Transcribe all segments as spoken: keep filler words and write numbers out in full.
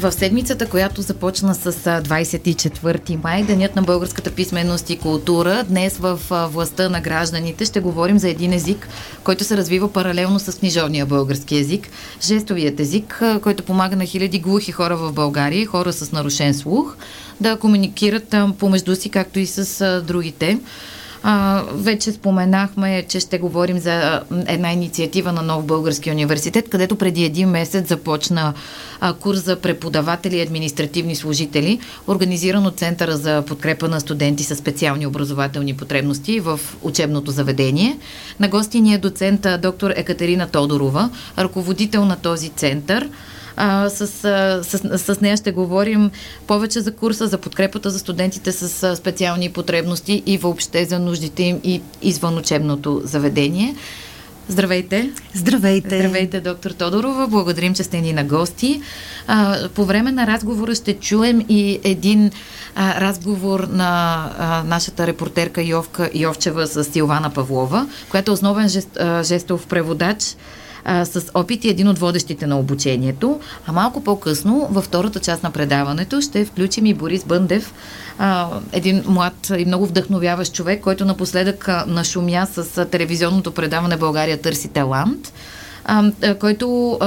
В седмицата, която започна с двадесет и четвърти май, Денят на българската писменост и култура, днес в властта на гражданите ще говорим за един език, който се развива паралелно с книжовния български език. Жестовият език, който помага на хиляди глухи хора в България, хора с нарушен слух, да комуникират помежду си, както и с другите. А, вече споменахме, че ще говорим за една инициатива на Нов български университет, където преди един месец започна а, курс за преподаватели и административни служители, организиран от Центъра за подкрепа на студенти със специални образователни потребности в учебното заведение. На гости ни е доцент доктор Екатерина Тодорова, ръководител на този център. А, с, с, с нея ще говорим повече за курса, за подкрепата за студентите с специални потребности и въобще за нуждите им и извън учебното заведение. Здравейте! Здравейте! Здравейте, доктор Тодорова. Благодарим, че сте ни на гости. А, по време на разговора ще чуем и един а, разговор на а, нашата репортерка Йовка Йовчева с Силвана Павлова, която е основен жест, а, жестов преводач с опит и един от водещите на обучението. А малко по-късно, във втората част на предаването, ще включим и Борис Бъндев, един млад и много вдъхновяващ човек, който напоследък нашумя с телевизионното предаване "България търси талант", който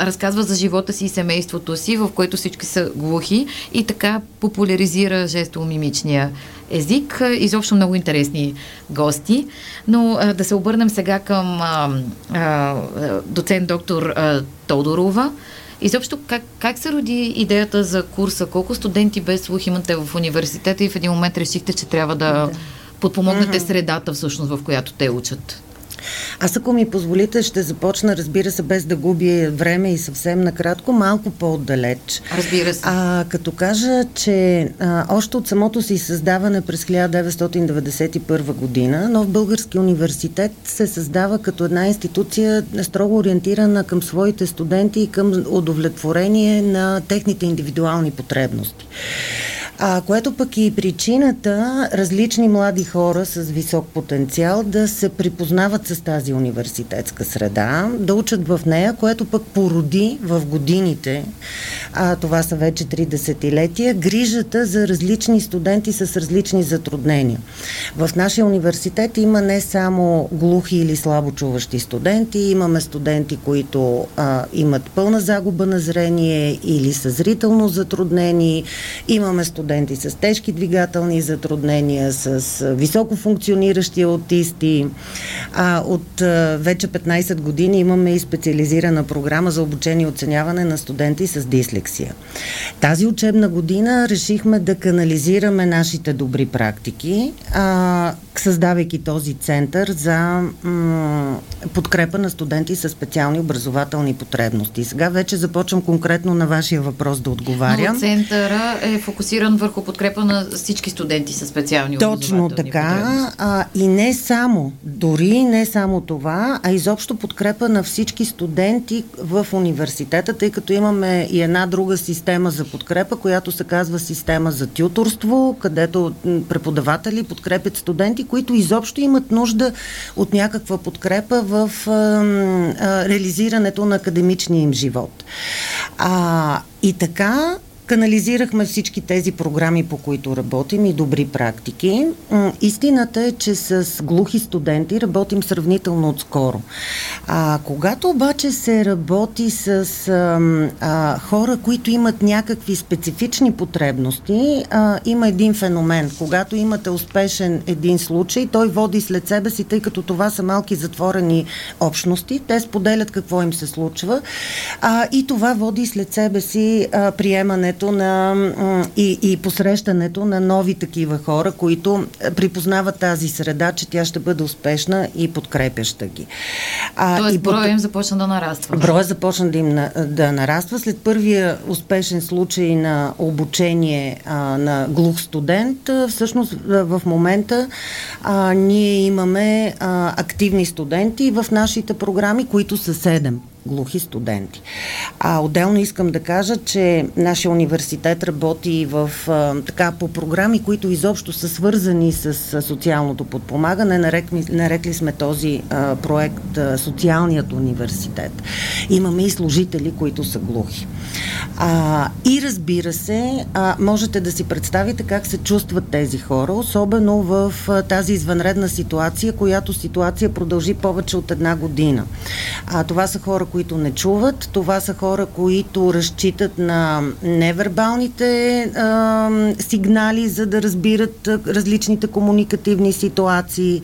разказва за живота си и семейството си, в което всички са глухи, и така популяризира жестомимичния език. Изобщо много интересни гости. Но да се обърнем сега към а, а, доцент доктор а, Тодорова. Изобщо как, как се роди идеята за курса? Колко студенти без слух имате в университета и в един момент решихте, че трябва да, да. подпомогнете mm-hmm. средата, всъщност, в която те учат? Аз, ако ми позволите, ще започна, разбира се, без да губя време и съвсем накратко, малко по-отдалеч. Разбира се. А, като кажа, че а, още от самото си създаване през хиляда деветстотин деветдесет и първа година, Нов български университет се създава като една институция строго ориентирана към своите студенти и към удовлетворение на техните индивидуални потребности. А, което пък и причината различни млади хора с висок потенциал да се припознават с тази университетска среда, да учат в нея, което пък породи в годините, а това са вече три десетилетия, грижата за различни студенти с различни затруднения. В нашия университет има не само глухи или слабочуващи студенти, имаме студенти, които а, имат пълна загуба на зрение или са зрително затруднени, имаме студенти студенти с тежки двигателни затруднения, с високо функциониращи аутисти. А от вече петнадесет години имаме и специализирана програма за обучение и оценяване на студенти с дислексия. Тази учебна година решихме да канализираме нашите добри практики, а, създавайки този център за м- подкрепа на студенти с специални образователни потребности. Сега вече започвам конкретно на вашия въпрос да отговарям. Но центъра е фокусиран върху подкрепа на всички студенти със специални образователни потребности. Точно така. А, и не само, дори не само това, а изобщо подкрепа на всички студенти в университета, тъй като имаме и една друга система за подкрепа, която се казва система за тюторство, където преподаватели подкрепят студенти, които изобщо имат нужда от някаква подкрепа в а, а, реализирането на академичния им живот. А, и така канализирахме всички тези програми, по които работим, и добри практики. Истината е, че с глухи студенти работим сравнително отскоро. А, когато обаче се работи с а, а, хора, които имат някакви специфични потребности, а, има един феномен. Когато имате успешен един случай, той води след себе си, тъй като това са малки затворени общности. Те споделят какво им се случва, а, и това води след себе си а, приемането на, и, и посрещането на нови такива хора, които припознават тази среда, че тя ще бъде успешна и подкрепяща ги. А, Тоест и броя под... им започна да нараства. Броя започна да им на, да нараства. След първия успешен случай на обучение а, на глух студент, а, всъщност а, в момента а, ние имаме а, активни студенти в нашите програми, които са седем. глухи студенти. А отделно искам да кажа, че нашия университет работи в, а, така, по програми, които изобщо са свързани с а, социалното подпомагане. Нарекли, нарекли сме този а, проект а, Социалният университет. Имаме и служители, които са глухи. А, и разбира се, а, можете да си представите как се чувстват тези хора, особено в а, тази извънредна ситуация, която ситуация продължи повече от една година. А, това са хора, които не чуват, това са хора, които разчитат на невербалните а, сигнали, за да разбират различните комуникативни ситуации,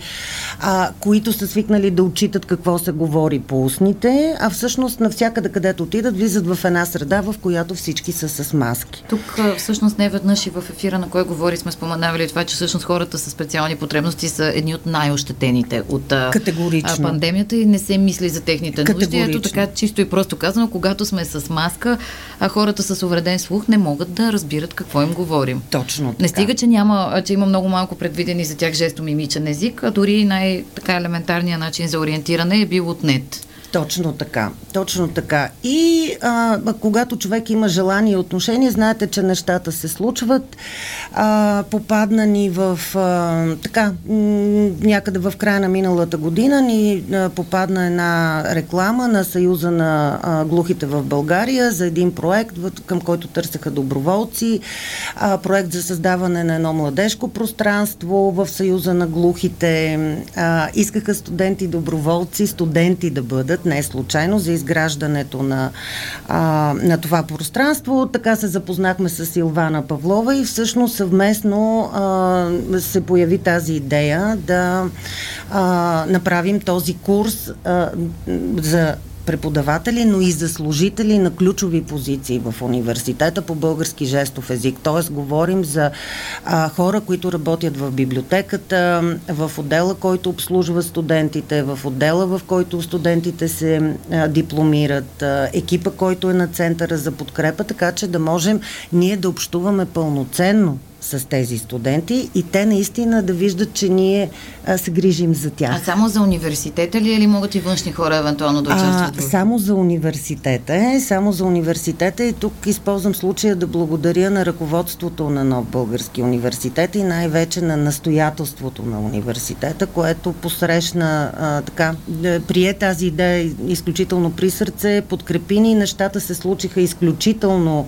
а, които са свикнали да отчитат какво се говори по устните, а всъщност навсякъде, където отидат, влизат в една среда, в която всички са с маски. Тук всъщност не веднъж и в ефира, на кой говори, сме споменавали това, че всъщност хората с специални потребности са едни от най-ощетените от Категорично. пандемията и не се мисли за техните нужди. Ето така чисто и просто казано, когато сме с маска, а хората с увреден слух не могат да разбират какво им говорим. Точно така. Не стига, че няма, че има много малко предвидени за тях жестомимичен език, а дори най-така елементарният начин за ориентиране е бил отнет. Точно така, точно така. И а, когато човек има желание и отношение, знаете, че нещата се случват, а, попадна ни в, а, така, някъде в края на миналата година ни а, попадна една реклама на Съюза на а, глухите в България за един проект, към който търсеха доброволци, а, проект за създаване на едно младежко пространство в Съюза на глухите. А, искаха студенти доброволци, студенти да бъдат, не случайно, за изграждането на, а, на това пространство. Така се запознахме с Силвана Павлова и всъщност съвместно а, се появи тази идея да а, направим този курс а, за преподаватели, но и за служители на ключови позиции в университета по български жестов език. Тоест, говорим за а, хора, които работят в библиотеката, в отдела, който обслужва студентите, в отдела, в който студентите се а, дипломират, а, екипа, който е на Центъра за подкрепа, така че да можем ние да общуваме пълноценно с тези студенти и те наистина да виждат, че ние а, се грижим за тях. А само за университета ли, или могат и външни хора евентуално да участват? А, само за университета е, само за университета и тук използвам случая да благодаря на ръководството на Нов български университет и най-вече на настоятелството на университета, което посрещна а, така, прие тази идея изключително при сърце, подкрепи ни, нещата се случиха изключително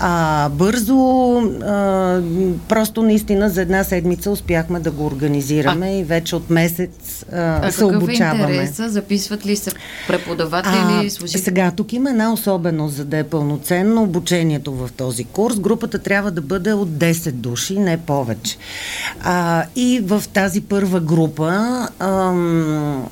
а, бързо, а, просто наистина за една седмица успяхме да го организираме а, и вече от месец а, а се обучаваме. Какъв е интереса? Записват ли се преподаватели и служители? Сега, тук има една особеност, за да е пълноценно обучението в този курс. Групата трябва да бъде от десет души, не повече. А, и в тази първа група ам,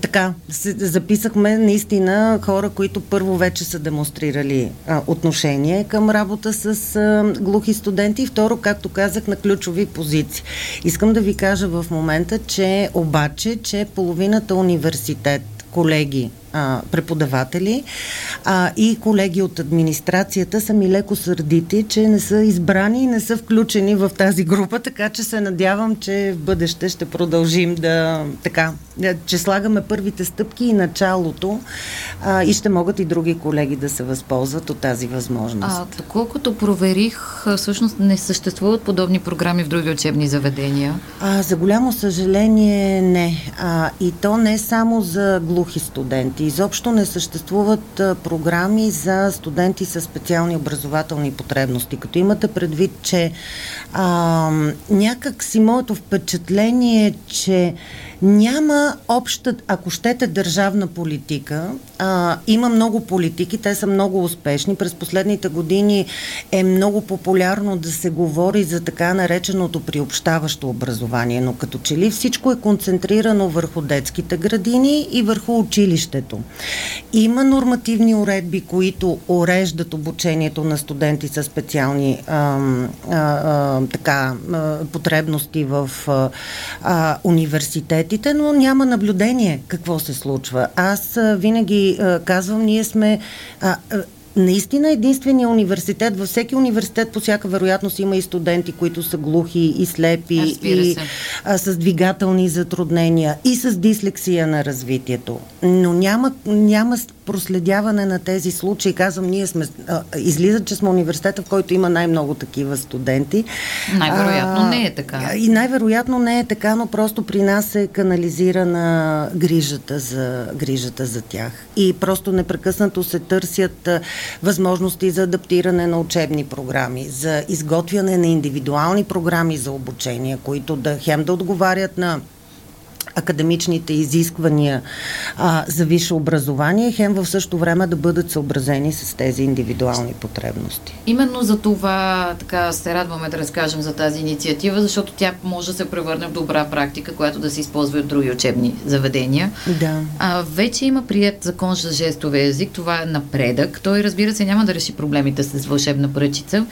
така, записахме наистина хора, които първо вече са демонстрирали а, отношение към работа с а, глухи студенти и второ, както казах, на ключови позиции. Искам да ви кажа в момента, че обаче, че половината университет, колеги, а, преподаватели а, и колеги от администрацията са ми леко сърдити, че не са избрани и не са включени в тази група, така че се надявам, че в бъдеще ще продължим да, така, че слагаме първите стъпки и началото а, и ще могат и други колеги да се възползват от тази възможност. А, доколкото проверих, всъщност не съществуват подобни програми в други учебни заведения? А, за голямо съжаление не. А, и то не е само за глухи студенти. Изобщо не съществуват а, програми за студенти с специални образователни потребности. Като имате предвид, че а, някак си моето впечатление е, че няма обща, ако щете, държавна политика. А, има много политики, те са много успешни. През последните години е много популярно да се говори за така нареченото приобщаващо образование, но като че ли всичко е концентрирано върху детските градини и върху училището. Има нормативни уредби, които уреждат обучението на студенти със специални а, а, а, така, а, потребности в а, а, университети, но няма наблюдение какво се случва. Аз а, винаги а, казвам, ние сме... А, а, наистина единствения университет, във всеки университет по всяка вероятност има и студенти, които са глухи и слепи, и а, с двигателни затруднения, и с дислексия на развитието. Но няма, няма проследяване на тези случаи. Казвам, ние сме, а, излиза, че сме университета, в който има най-много такива студенти. Най-вероятно а, не е така. И най-вероятно не е така, но просто при нас е канализирана грижата за, грижата за тях. И просто непрекъснато се търсят възможности за адаптиране на учебни програми, за изготвяне на индивидуални програми за обучение, които да хем да отговарят на академичните изисквания а, за висше образование, хем в същото време да бъдат съобразени с тези индивидуални потребности. Именно за това така се радваме да разкажем за тази инициатива, защото тя може да се превърне в добра практика, която да се използва от други учебни заведения. Да. А, вече има приет закон за жестовия език, това е напредък. Той, разбира се, няма да реши проблемите с вълшебна пръчица,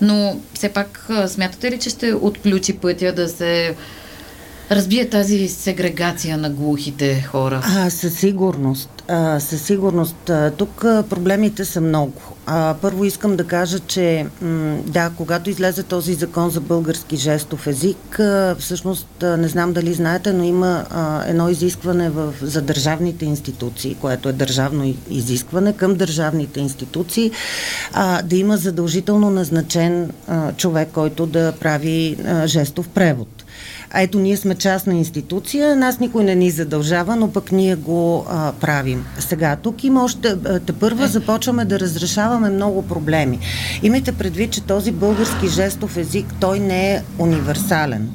но все пак смятате ли, че ще отключи пътя да се разбие тази сегрегация на глухите хора? А, със сигурност. А, със сигурност. А, тук а, проблемите са много. А, първо искам да кажа, че м- да, когато излезе този закон за български жестов език, а, всъщност а, не знам дали знаете, но има а, едно изискване в, за държавните институции, което е държавно изискване към държавните институции, а, да има задължително назначен а, човек, който да прави а, жестов превод. А ето, ние сме частна институция, нас никой не ни задължава, но пък ние го а, правим. Сега, тук има още, тепърва започваме да разрешаваме много проблеми. Имайте предвид, че този български жестов език, той не е универсален.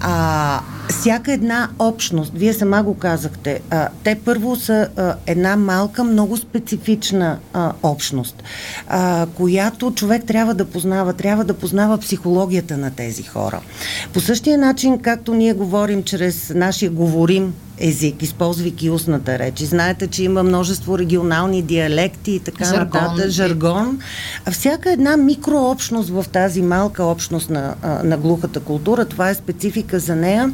А, всяка една общност, вие сама го казахте, а, те първо са а, една малка, много специфична а, общност, а, която човек трябва да познава, трябва да познава психологията на тези хора. По същия начин, както ние говорим чрез нашия говорим език, използвайки устната реч. И знаете, че има множество регионални диалекти и така нататък, жаргон. Всяка една микрообщност в тази малка общност на, на глухата култура, това е специфика за нея,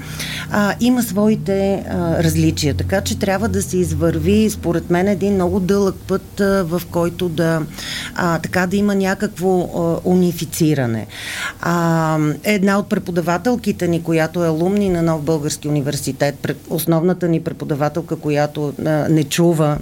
а, има своите а, различия. Така че трябва да се извърви, според мен, един много дълъг път, а, в който да, а, така да има някакво а, унифициране. А, една от преподавателките ни, която е алумни на Нов български университет, пред основна ни преподавателка, която а, не чува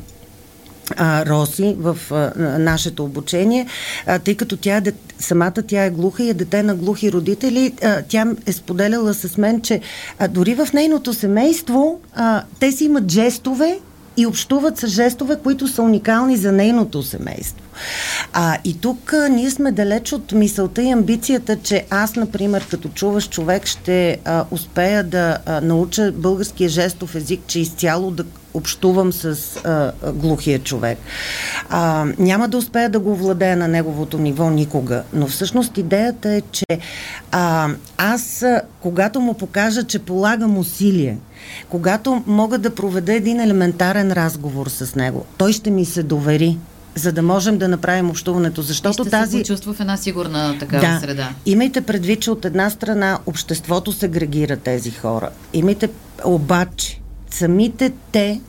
а, Роси в а, нашето обучение, а, тъй като тя е дет... самата тя е глуха и е дете на глухи родители, а, тя е споделяла с мен, че а, дори в нейното семейство а, те си имат жестове и общуват с жестове, които са уникални за нейното семейство. А, и тук а, ние сме далеч от мисълта и амбицията, че аз, например, като чуваш човек, ще а, успея да а, науча българския жестов език, че изцяло да общувам с а, глухия човек. А, няма да успея да го овладея на неговото ниво никога, но всъщност идеята е, че а, аз, а, когато му покажа, че полагам усилие, когато мога да проведа един елементарен разговор с него, той ще ми се довери, за да можем да направим общуването. Защото ще тази... се почувства в една сигурна такава да. среда. Имайте предвид, че от една страна обществото сегрегира тези хора. Имайте обаче самите те,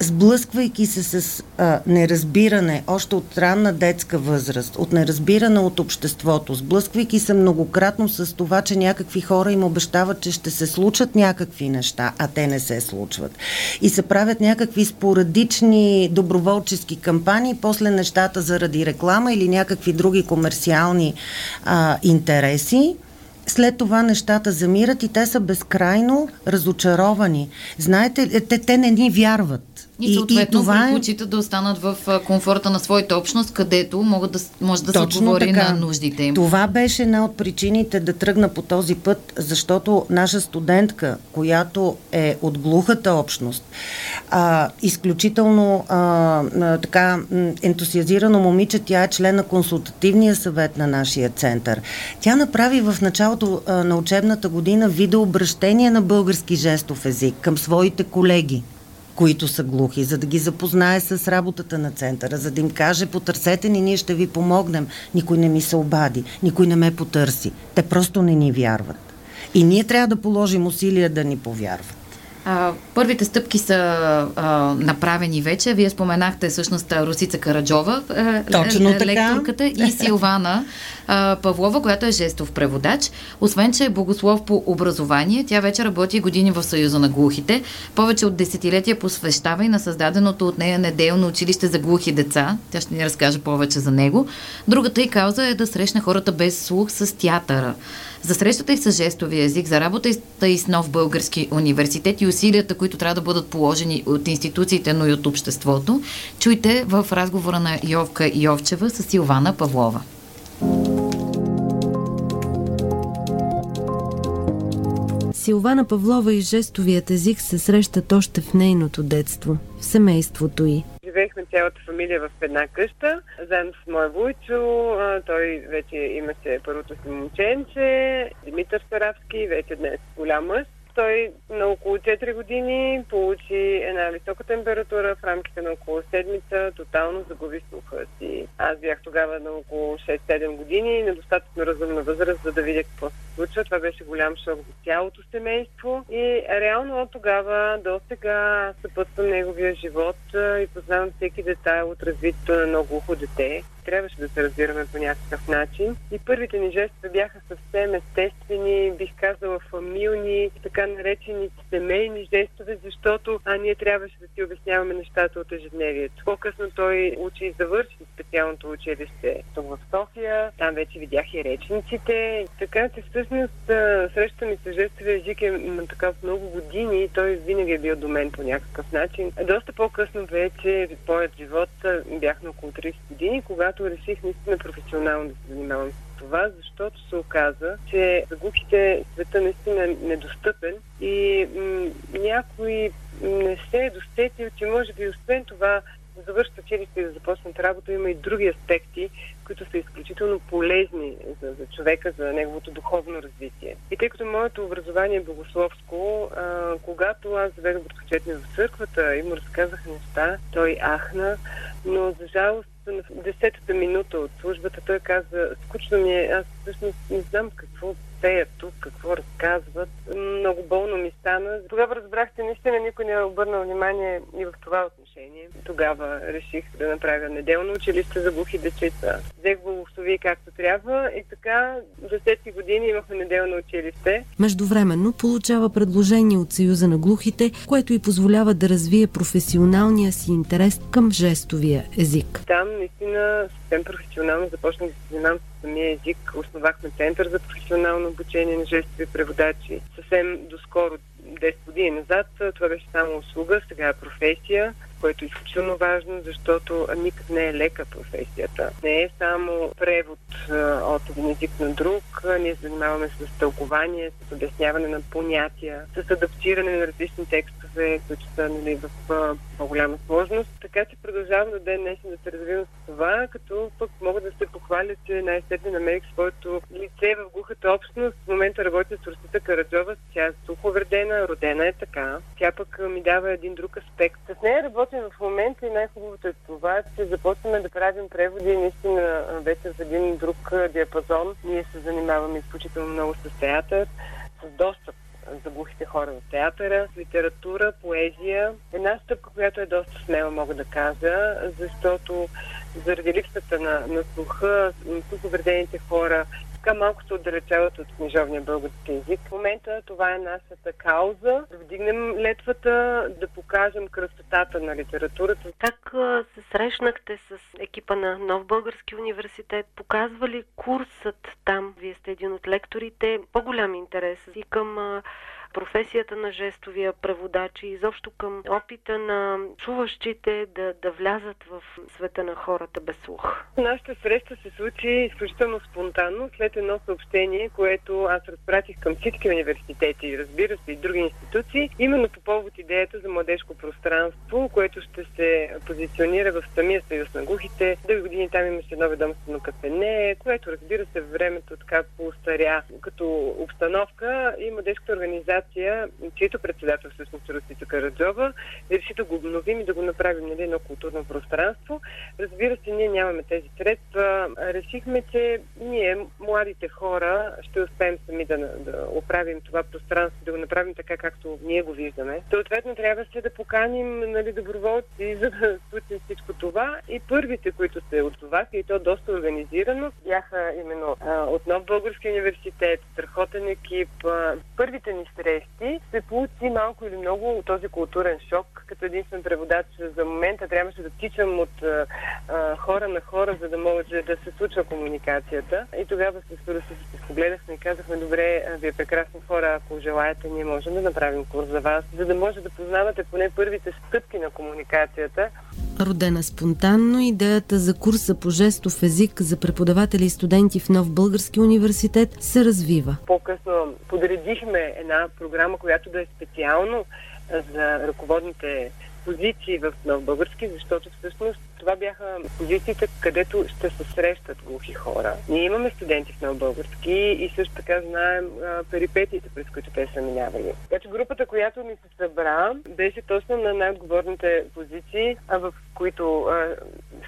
сблъсквайки се с а, неразбиране още от ранна детска възраст, от неразбиране от обществото, сблъсквайки се многократно с това, че някакви хора им обещават, че ще се случат някакви неща, а те не се случват. И се правят някакви спорадични доброволчески кампании, после нещата заради реклама или някакви други комерциални а, интереси. След това нещата замират и те са безкрайно разочаровани. Знаете, те, те не ни вярват. И съответно предпочитат е... да останат в комфорта на своята общност, където могат да, може да точно се говори така на нуждите им. Това беше една от причините да тръгна по този път, защото наша студентка, която е от глухата общност, а, изключително а, а, така ентусиазирано момиче, тя е член на консултативния съвет на нашия център. Тя направи в началото а, на учебната година видеообращение на български жестов език към своите колеги, които са глухи, за да ги запознае с работата на центъра, за да им каже: потърсете ни, ние ще ви помогнем. Никой не ми се обади, никой не ме потърси. Те просто не ни вярват. И ние трябва да положим усилия да ни повярват. А, първите стъпки са а, направени вече. Вие споменахте всъщност Росица Караджова, Точно е, лекторката, така. И Силвана а, Павлова, която е жестов преводач. Освен, че е богослов по образование, тя вече работи години в Съюза на глухите. Повече от десетилетия посвещава и на създаденото от нея неделно училище за глухи деца. Тя ще ни разкаже повече за него. Другата ѝ кауза е да срещне хората без слух с театъра. За срещата и с жестовия език, за работата и с Нов български университет и усилията, които трябва да бъдат положени от институциите, но и от обществото, чуйте в разговора на Йовка Йовчева с Силвана Павлова. Силвана Павлова и жестовият език се срещат още в нейното детство, в семейството ѝ. Живеехме цялата фамилия в една къща, заедно с моя вуйчо, той вече имаше първото си момченче, Димитър Саравски, вече днес голям мъж. Той на около четири години получи една висока температура, в рамките на около седмица тотално загуби слуха си. Аз бях тогава на около шест-седем години, недостатъчно разумна възраст, за да видя какво се случва. Това беше голям шок за цялото семейство и реално от тогава до сега съпътствам неговия живот и познавам всеки детайл от развитието на много глухо дете. Трябваше да се разбираме по някакъв начин. И първите ни жестове бяха съвсем естествени, бих казала фамилни, така наречени семейни жестове, защото а ние трябваше да си обясняваме нещата от ежедневието. По-късно той учи и завърши специалното училище тук в София. Там вече видях и речниците. Така че всъщност срещата ми с жестовия език е така в много години и той винаги е бил до мен по някакъв начин. Доста по-късно вече в моят живот бях на около трийсет години, когато реших наистина професионално да се занимавам с това, защото се оказа, че за глухите света наистина е недостъпен и м- някой не се е досетил, че може би освен това да завършат училище и да започнат работа, има и други аспекти, които са изключително полезни за, за човека, за неговото духовно развитие. И тъй като моето образование е богословско, а, когато аз заведох братовчетни в църквата и му разказах неща, той ахна, но за жалост на десетата минута от службата той каза: скучно ми е, аз всъщност не знам какво пеят тук, какво разказват. Много болно ми стана. Тогава разбрах, че наистина никой не е обърнал внимание и в това отношение. Тогава реших да направя неделно училище за глухи дечица. Взех гласови както трябва и така десетки години имахме неделно училище. Междувременно получава предложение от Съюза на глухите, което й позволява да развие професионалния си интерес към жестовия език. Там наистина съвсем професионално започнах да се занимавам с самия език. Основахме Център за професионално обучение на жестови преводачи. Съвсем доскоро, десет години назад, това беше само услуга, сега е професия, което е изключително важно, защото никак не е лека професията. Не е само превод от един език на друг, ние се занимаваме с тълкование, с обясняване на понятия, с адаптиране на различни текстове, които са нали, в по-голяма сложност. Така че продължавам до ден днешен да се развивам с това, като пък мога да се похваля, че най-сетне намерих своето лице в глухата общност. В момента работя с Росица Караджова, тя е слуховредена, родена е така. Тя пък ми дава един друг аспект. С нея работим в момента и най-хубавото е това, че започваме да правим преводи наистина вече в един друг диапазон. Ние се занимаваме изключително много с театър, с достъп за глухите хора в театъра, литература, поезия. Една стъпка, която е доста смела, мога да кажа, защото заради липсата на, на слуха, слуховредените хора така малко се отдалечават от книжовния български език. В момента това е нашата кауза. Да вдигнем летвата, да покажем красотата на литературата. Как се срещнахте с екипа на Нов български университет? Показва ли курсът там? Вие сте един от лекторите. По-голям интерес и към професията на жестовия преводач и изобщо към опита на чуващите да, да влязат в света на хората без слух. Нашата среща се случи изключително спонтанно след едно съобщение, което аз разпратих към всички университети, разбира се и други институции, именно по повод идеята за младежко пространство, което ще се позиционира в самия Съюз на глухите. Дълги години там имаше едно ведомствено кафене, което разбира се времето така поостаря като обстановка и младежката организация организация, чието председател всъщност Росица Караджова, реши да го обновим и да го направим, нали, едно културно пространство. Разбира се, ние нямаме тези средства. Решихме, че ние, младите хора, ще успеем сами да, да оправим това пространство, да го направим така, както ние го виждаме. Съответно, трябваше да поканим, нали, доброволци, за да случим всичко това. И първите, които се отзоваха, и то доста организирано, бяха именно а, от Нов български университет, страхотен екип. Първите ни срещи се получи малко или много този културен шок. Като единствен преводач за момента трябваше да тичам от а, а, хора на хора, за да могат да се случва комуникацията. И тогава с Русите се погледахме и казахме: добре, а, вие прекрасни хора, ако желаете, ние можем да направим курс за вас, за да може да познавате поне първите стъпки на комуникацията. Родена спонтанно, идеята за курса по жестов език за преподаватели и студенти в Нов български университет се развива. По-късно подредихме една програма, която да е специално за ръководните позиции в Нов български, защото всъщност това бяха позициите, където ще се срещат глухи хора. Ние имаме студенти в Нов български и също така знаем а, перипетиите, през които те са минавали. Така че групата, която ми се събра, беше точно на най-отговорните позиции, а в които а,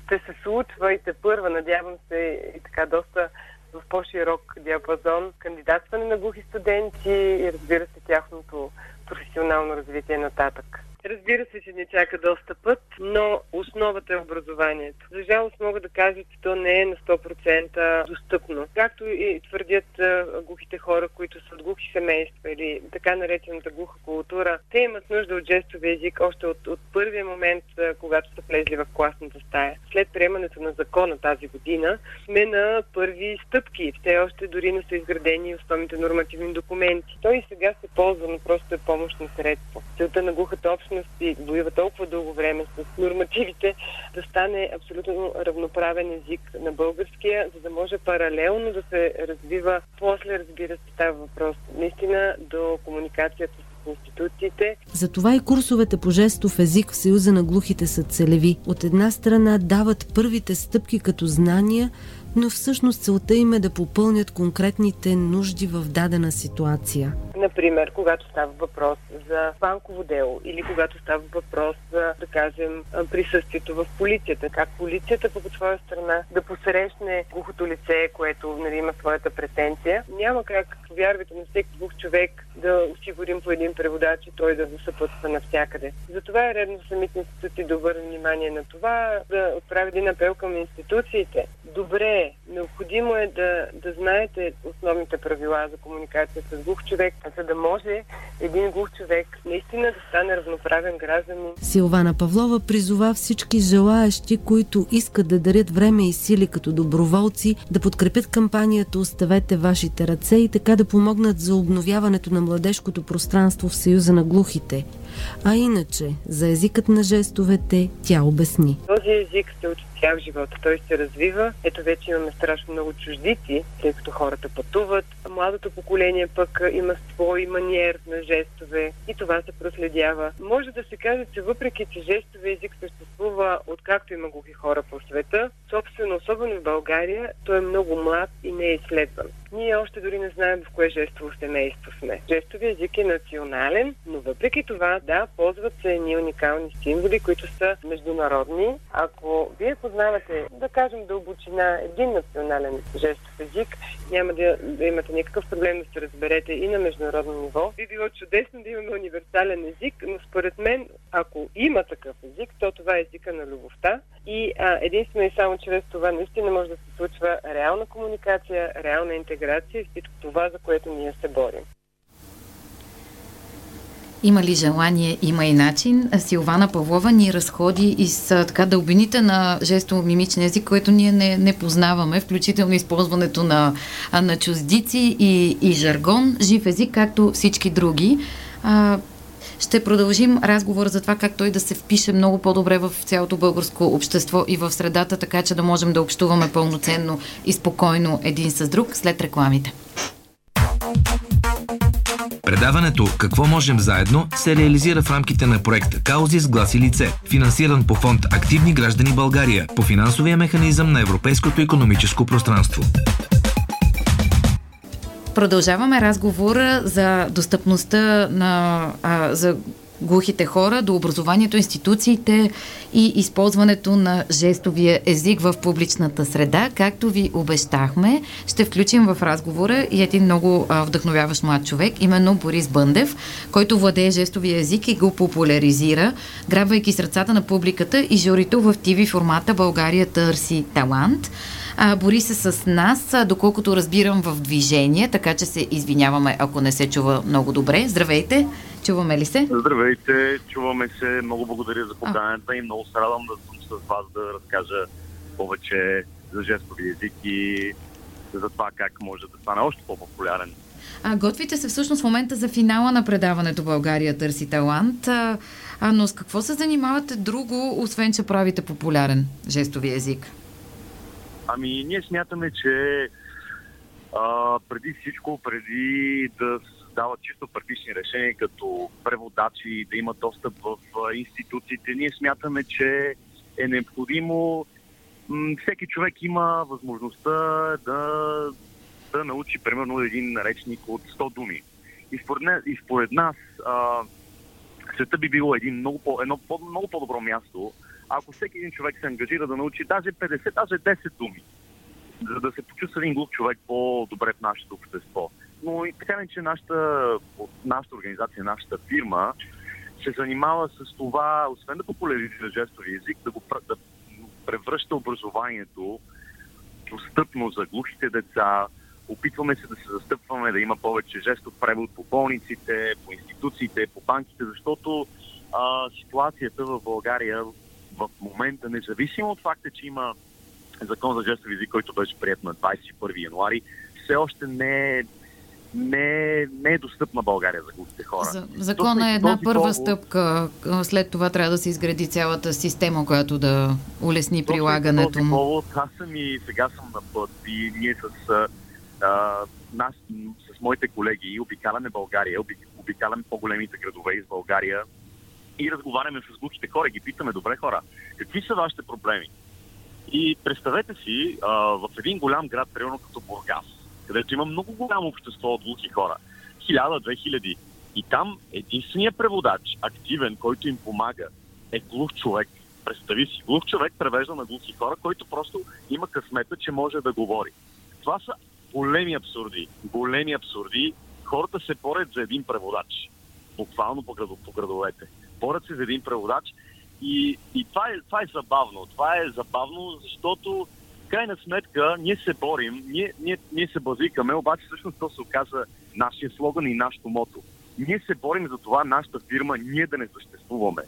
ще се случва и те първа, надявам се, и така доста в по-широк диапазон кандидатстване на глухи студенти и, разбира се, тяхното професионално развитие нататък. Разбира се, че ни чака доста път, но основата е образованието. За жалост мога да кажа, че то не е на сто процента достъпно. Както и твърдят глухите хора, които са от глухи семейства или така наречената глуха култура, те имат нужда от жестови език още от, от първия момент, когато са влезли в класната стая. След приемането на закона тази година сме на първи стъпки. Те още дори не са изградени основните нормативни документи. Той и сега се ползва, но просто е помощно средство. Целта на глухата общност и воюва толкова дълго време с нормативите, да стане абсолютно равноправен език на българския, за да може паралелно да се развива. После, разбира се, става въпрос наистина до комуникацията с институциите. Затова и курсовете по жестов език в Съюза на глухите са целеви. От една страна дават първите стъпки като знания, но всъщност целта им е да попълнят конкретните нужди в дадена ситуация. Например, когато става въпрос за банково дело или когато става въпрос за, да кажем, присъствието в полицията. Как полицията по своя страна да посрещне глухото лице, което, нали, има своята претенция. Няма как, вярвайте, на всеки глух човек да осигурим по един преводач и той да го съпътства навсякъде. Затова е редно самите институции да обърнат внимание на това, да отправят един апел към институциите. Добре, необходимо е да, да знаете основните правила за комуникация с глух човек, за да може един глух човек наистина да стане равноправен гражданин. Силвана Павлова призова всички желаещи, които искат да дарят време и сили като доброволци, да подкрепят кампанията "Оставете вашите ръце" и така да помогнат за обновяването на младежкото пространство в Съюза на глухите. А иначе, за езикът на жестовете тя обясни. Този език се учи в живота. Той се развива. Ето вече имаме страшно много чуждици, тъй като хората пътуват. Младото поколение пък има свой маниер на жестове и това се проследява. Може да се каже, че въпреки, че жестовия език съществува откакто има глухи хора по света, собствено, особено в България, той е много млад и не е изследван. Ние още дори не знаем в кое жестово семейство сме. Жестовия език е национален, но въпреки това, да, ползват се едни уникални символи, които са международни. Ако вие познавате, да кажем, дълбочина, един национален жестов език, няма да, да имате никакъв проблем да се разберете и на международно ниво. Би било чудесно да имаме универсален език, но според мен, ако има такъв език, то това е езика на любовта и а, единствено и само чрез това наистина може да се случва реална комуникация, реална интеграция и всичко това, за което ние се борим. Има ли желание, има и начин. Силвана Павлова ни разходи из така дълбините на жестомимичен език, който ние не, не познаваме, включително използването на, на чуждици и, и жаргон, жив език, както всички други. А, ще продължим разговора за това как той да се впише много по-добре в цялото българско общество и в средата, така че да можем да общуваме пълноценно и спокойно един с друг след рекламите. Предаването "Какво можем заедно" се реализира в рамките на проект "Каузи с глас и лице", финансиран по фонд "Активни граждани България" по финансовия механизъм на Европейското икономическо пространство. Продължаваме разговора за достъпността на а, за глухите хора до образованието, институциите и използването на жестовия език в публичната среда. Както ви обещахме, ще включим в разговора и един много а, вдъхновяващ млад човек, именно Борис Бъндев, който владее жестовия език и го популяризира, грабвайки сърцата на публиката и журито в ти ви формата «България търси талант». А, Борис е с нас, доколкото разбирам, в движение, така че се извиняваме, ако не се чува много добре. Здравейте! Чуваме ли се? Здравейте, чуваме се. Много благодаря за поканата и много се радвам да съм с вас да разкажа повече за жестовия език и за това как може да стане още по-популярен. А, готвите се всъщност в момента за финала на предаването «България търси талант», а, но с какво се занимавате друго, освен че правите популярен жестовия език? Ами, ние смятаме, че а, преди всичко, преди да дават чисто практични решения, като преводачи, да имат достъп в институциите. Ние смятаме, че е необходимо всеки човек има възможността да, да научи, примерно, един наречник от сто думи. И според, и според нас а, света би било един много, по, едно, много по-добро място, ако всеки един човек се ангажира да научи даже петдесет, даже десет думи, за да се почувства един глух човек по-добре в нашето общество. Но и така не, че нашата, нашата организация, нашата фирма се занимава с това, освен да популяризира жестовия език, да го да превръща образованието достъпно за глухите деца. Опитваме се да се застъпваме, да има повече жестов превод по болниците, по институциите, по банките, защото а, ситуацията в България в момента, независимо от факта, че има закон за жестов език, който беше приет на двадесет и първи януари, все още не е Не, не е достъпна България за глухите хора. Законът е една първа повод... стъпка. След това трябва да се изгради цялата система, която да улесни точно прилагането му. Повод, аз съм и сега съм на път и ние с, а, нас, с моите колеги обикаляме България, обикаляме по-големите градове из България и разговаряме с глухите хора, ги питаме: добре хора, какви са вашите проблеми? И представете си а, в един голям град, примерно като Бургас, където има много голямо общество от глухи хора. хиляда до две хиляди. И там единственият преводач, активен, който им помага, е глух човек. Представи си, глух човек превежда на глухи хора, който просто има късмета, че може да говори. Това са големи абсурди. Големи абсурди. Хората се борят за един преводач. Буквално по, градо, по градовете. Борят се за един преводач. И, и това, е, това е забавно. Това е забавно, защото крайна сметка, ние се борим, ние, ние, ние се базикаме, обаче всъщност то се оказа нашия слоган и нашето мото. Ние се борим за това, нашата фирма, ние да не съществуваме.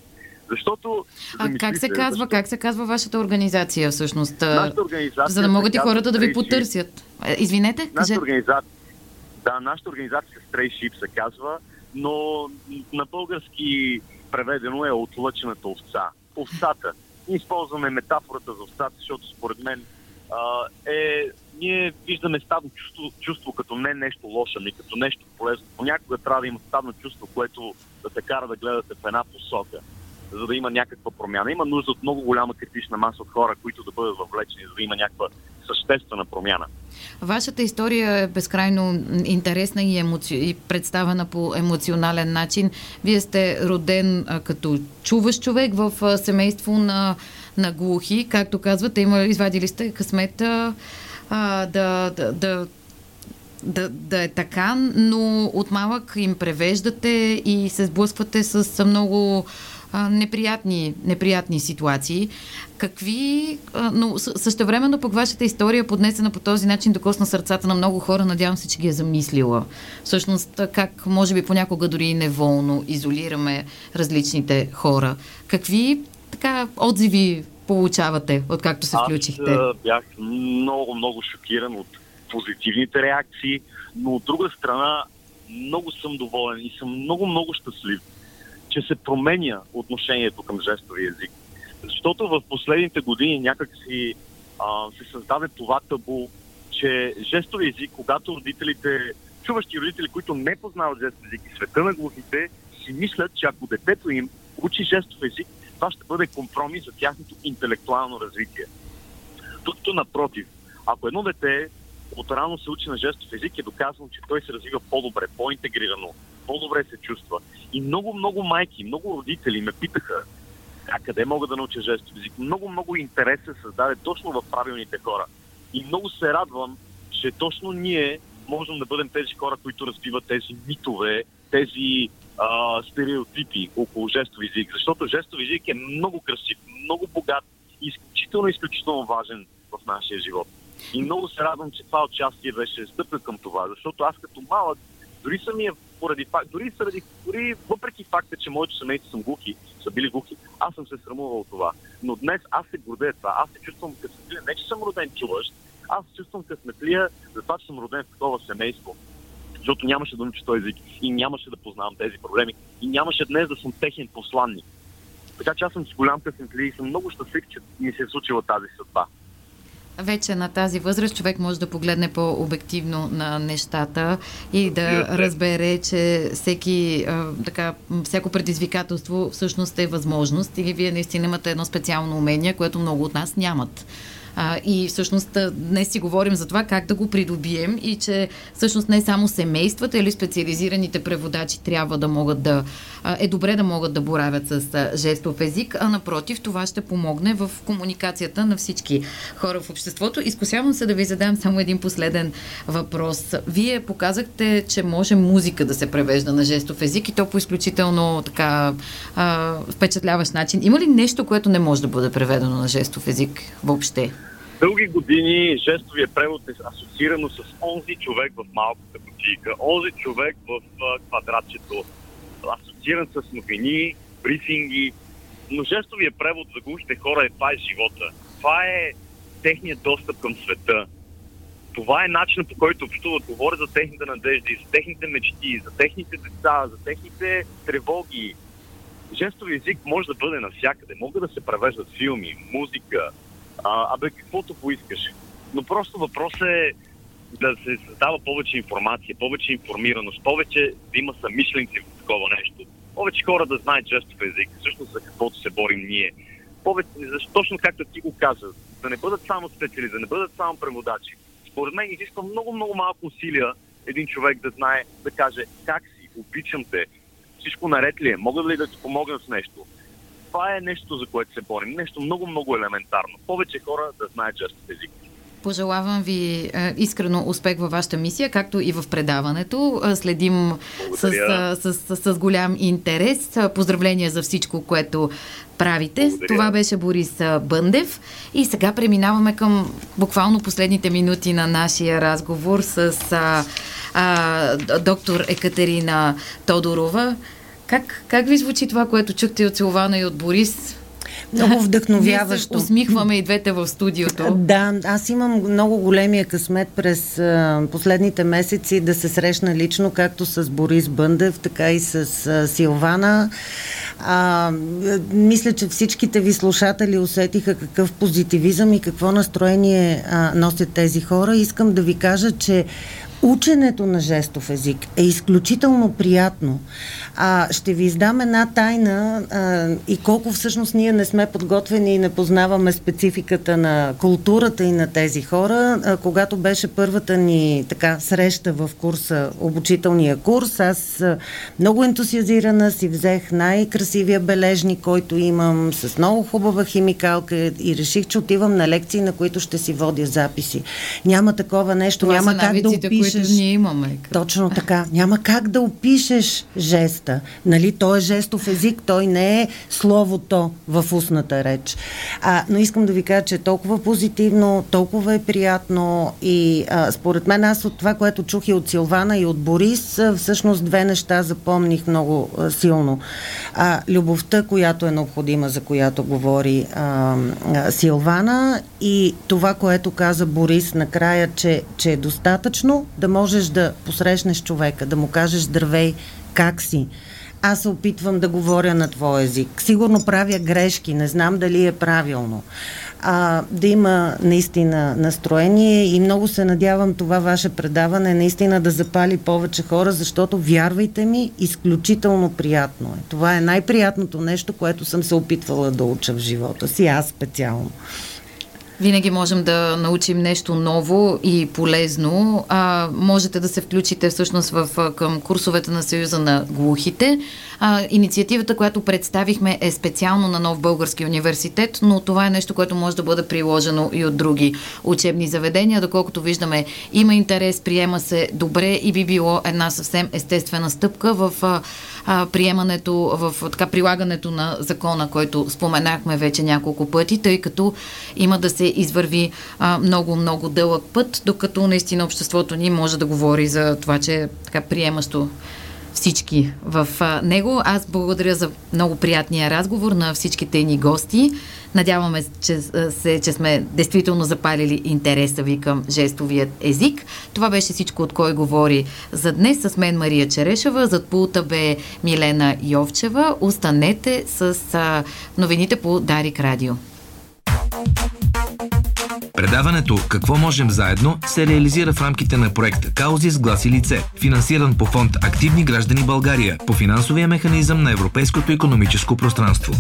Защото... А замислите, как се казва, защо... как се казва вашата организация всъщност? Нашата организация... За да могат и хората да ви потърсят. Извинете, кажете. Нашата организация... Да, нашата организация Стрейшип се казва, но на български преведено е отлъчената овца. Овцата. Ние използваме метафората за овцата, защото според мен Uh, е, ние виждаме стадно чувство, чувство като не нещо лошо, ами като нещо полезно. Понякога трябва да има стадно чувство, което да те кара да гледате в една посока, за да има някаква промяна. Има нужда от много голяма критична маса от хора, които да бъдат въвлечени, за да има някаква съществена промяна. Вашата история е безкрайно интересна и, емоци... и представена по емоционален начин. Вие сте роден а, като чуваш човек в а, семейство на, на глухи. Както казвате, има, извадили сте късмета а, да... да, да... Да, да е така, но от малък им превеждате и се сблъсквате с много а, неприятни, неприятни ситуации. Какви, а, но същевременно пък вашата история, поднесена по този начин, докосна сърцата на много хора, надявам се, че ги е замислила. Всъщност, как може би понякога дори неволно изолираме различните хора. Какви така отзиви получавате, откакто се включихте? Аз бях много, много шокиран от позитивните реакции, но от друга страна много съм доволен и съм много-много щастлив, че се променя отношението към жестовия език. Защото в последните години някак си а, се създаде това табу, че жестовия език, когато родителите, чуващи родители, които не познават жестов език и света на глухите, си мислят, че ако детето им учи жестов език, това ще бъде компромис за тяхното интелектуално развитие. Докато напротив, ако едно дете отрано се учи на жестов език, е доказано, че той се развива по-добре, по-интегрирано, по-добре се чувства. И много-много майки, много родители ме питаха, а къде мога да науча жестов език? Много-много интерес се създаде точно в правилните хора. И много се радвам, че точно ние можем да бъдем тези хора, които разбиват тези митове, тези а, стереотипи около жестов език. Защото жестов език е много красив, много богат и изключително, изключително важен в нашия живот. И много се радвам, че това участие беше стъпка към това, защото аз като малък, дори самия поради факт, дори, сради, дори въпреки факта, че моето семейство съм глухи, са били глухи, аз съм се срамувал това. Но днес аз се гордея това, аз се чувствам късметлия, не че съм роден чуващ, аз се чувствам късметлия за това, че съм роден в такова семейство. Защото нямаше да науча този език и нямаше да познавам тези проблеми и нямаше днес да съм техен посланник. Така че аз съм с голям късметлия и съм много щастлив, че ми се е случила тази съдба. Вече на тази възраст човек може да погледне по-обективно на нещата и да разбере, че всеки, така, всяко предизвикателство всъщност е възможност или вие наистина имате едно специално умение, което много от нас нямат. И всъщност днес си говорим за това как да го придобием и че всъщност не само семействата или специализираните преводачи трябва да могат да, е добре да могат да боравят с жестов език, а напротив, това ще помогне в комуникацията на всички хора в обществото. Изкусявам се да ви задам само един последен въпрос. Вие показахте, че може музика да се превежда на жестов език и то по изключително така впечатляващ начин. Има ли нещо, което не може да бъде преведено на жестов език въобще? Дълги години жестовия превод е асоциирано с онзи човек в малката кутийка, онзи човек в квадратчето, асоцииран с новини, брифинги, но жестовия превод за глухите хора е това е живота. Това е техният достъп към света. Това е начинът, по който общуват, говоря за техните надежди, за техните мечти, за техните деца, за техните тревоги. Жестовия език може да бъде навсякъде. Могат да се превеждат филми, музика, А, абе, каквото поискаш. Но просто въпросът е да се създава повече информация, повече информираност, повече да има съмишленци в такова нещо. Повече хора да знаят жестов език, всъщност за каквото се борим ние. Повече, точно както ти го каза, да не бъдат само специалисти, да не бъдат само преводачи. Според мен изисква много-много малко усилия един човек да знае, да каже как си, обичам те, всичко наред ли е, мога ли да ти помогна с нещо. Това е нещо, за което се борим. Нещо много-много елементарно. Повече хора да знаят жестов език. Пожелавам ви е, искрено успех във вашата мисия, както и в предаването. Следим с, с, с, с голям интерес. Поздравления за всичко, което правите. Благодаря. Това беше Борис Бъндев. И сега преминаваме към буквално последните минути на нашия разговор с а, а, доктор Екатерина Тодорова. Как, как ви звучи това, което чухте от Силвана и от Борис? Много вдъхновяващо. Ние се усмихваме и двете в студиото. Да, аз имам много големия късмет през а, последните месеци да се срещна лично, както с Борис Бъндев, така и с а, Силвана. А, мисля, че всичките ви слушатели усетиха какъв позитивизъм и какво настроение а, носят тези хора. Искам да ви кажа, че ученето на жестов език е изключително приятно. А, ще ви издам една тайна а, и колко всъщност ние не сме подготвени и не познаваме спецификата на културата и на тези хора. А, когато беше първата ни така среща в курса, обучителния курс, аз а, много ентусиазирана си взех най-красивия бележник, който имам, с много хубава химикалка и реших, че отивам на лекции, на които ще си водя записи. Няма такова нещо, това няма как да опиша. Ние имаме. Точно така. Няма как да опишеш жеста. Нали? Той е жестов език, той не е словото в устната реч. А, но искам да ви кажа, че е толкова позитивно, толкова е приятно и а, според мен аз от това, което чух и от Силвана и от Борис, а, всъщност две неща запомних много а, силно. А, любовта, която е необходима, за която говори а, а, Силвана и това, което каза Борис накрая, че, че е достатъчно да можеш да посрещнеш човека, да му кажеш здравей, как си. Аз се опитвам да говоря на твой език. Сигурно правя грешки, не знам дали е правилно. А, да има наистина настроение и много се надявам това ваше предаване наистина да запали повече хора, защото, вярвайте ми, изключително приятно е. Това е най-приятното нещо, което съм се опитвала да уча в живота си, аз специално. Винаги можем да научим нещо ново и полезно. А, можете да се включите всъщност в, към курсовете на Съюза на глухите. А, инициативата, която представихме, е специално на Нов български университет, но това е нещо, което може да бъде приложено и от други учебни заведения. Доколкото виждаме, има интерес, приема се добре и би било една съвсем естествена стъпка в а, а, приемането, в така прилагането на закона, който споменахме вече няколко пъти, тъй като има да се извърви много-много дълъг път, докато наистина обществото ни може да говори за това, че е така приемащо всички в него. Аз благодаря за много приятния разговор на всичките ни гости. Надяваме че, се, че сме действително запалили интереса ви към жестовият език. Това беше всичко, от кой говори за днес. С мен Мария Черешева, зад пулта бе Милена Йовчева. Останете с новините по Дарик Радио. Предаването «Какво можем заедно» се реализира в рамките на проект «Каузи с глас и лице», финансиран по фонд «Активни граждани България» по финансовия механизъм на Европейското икономическо пространство.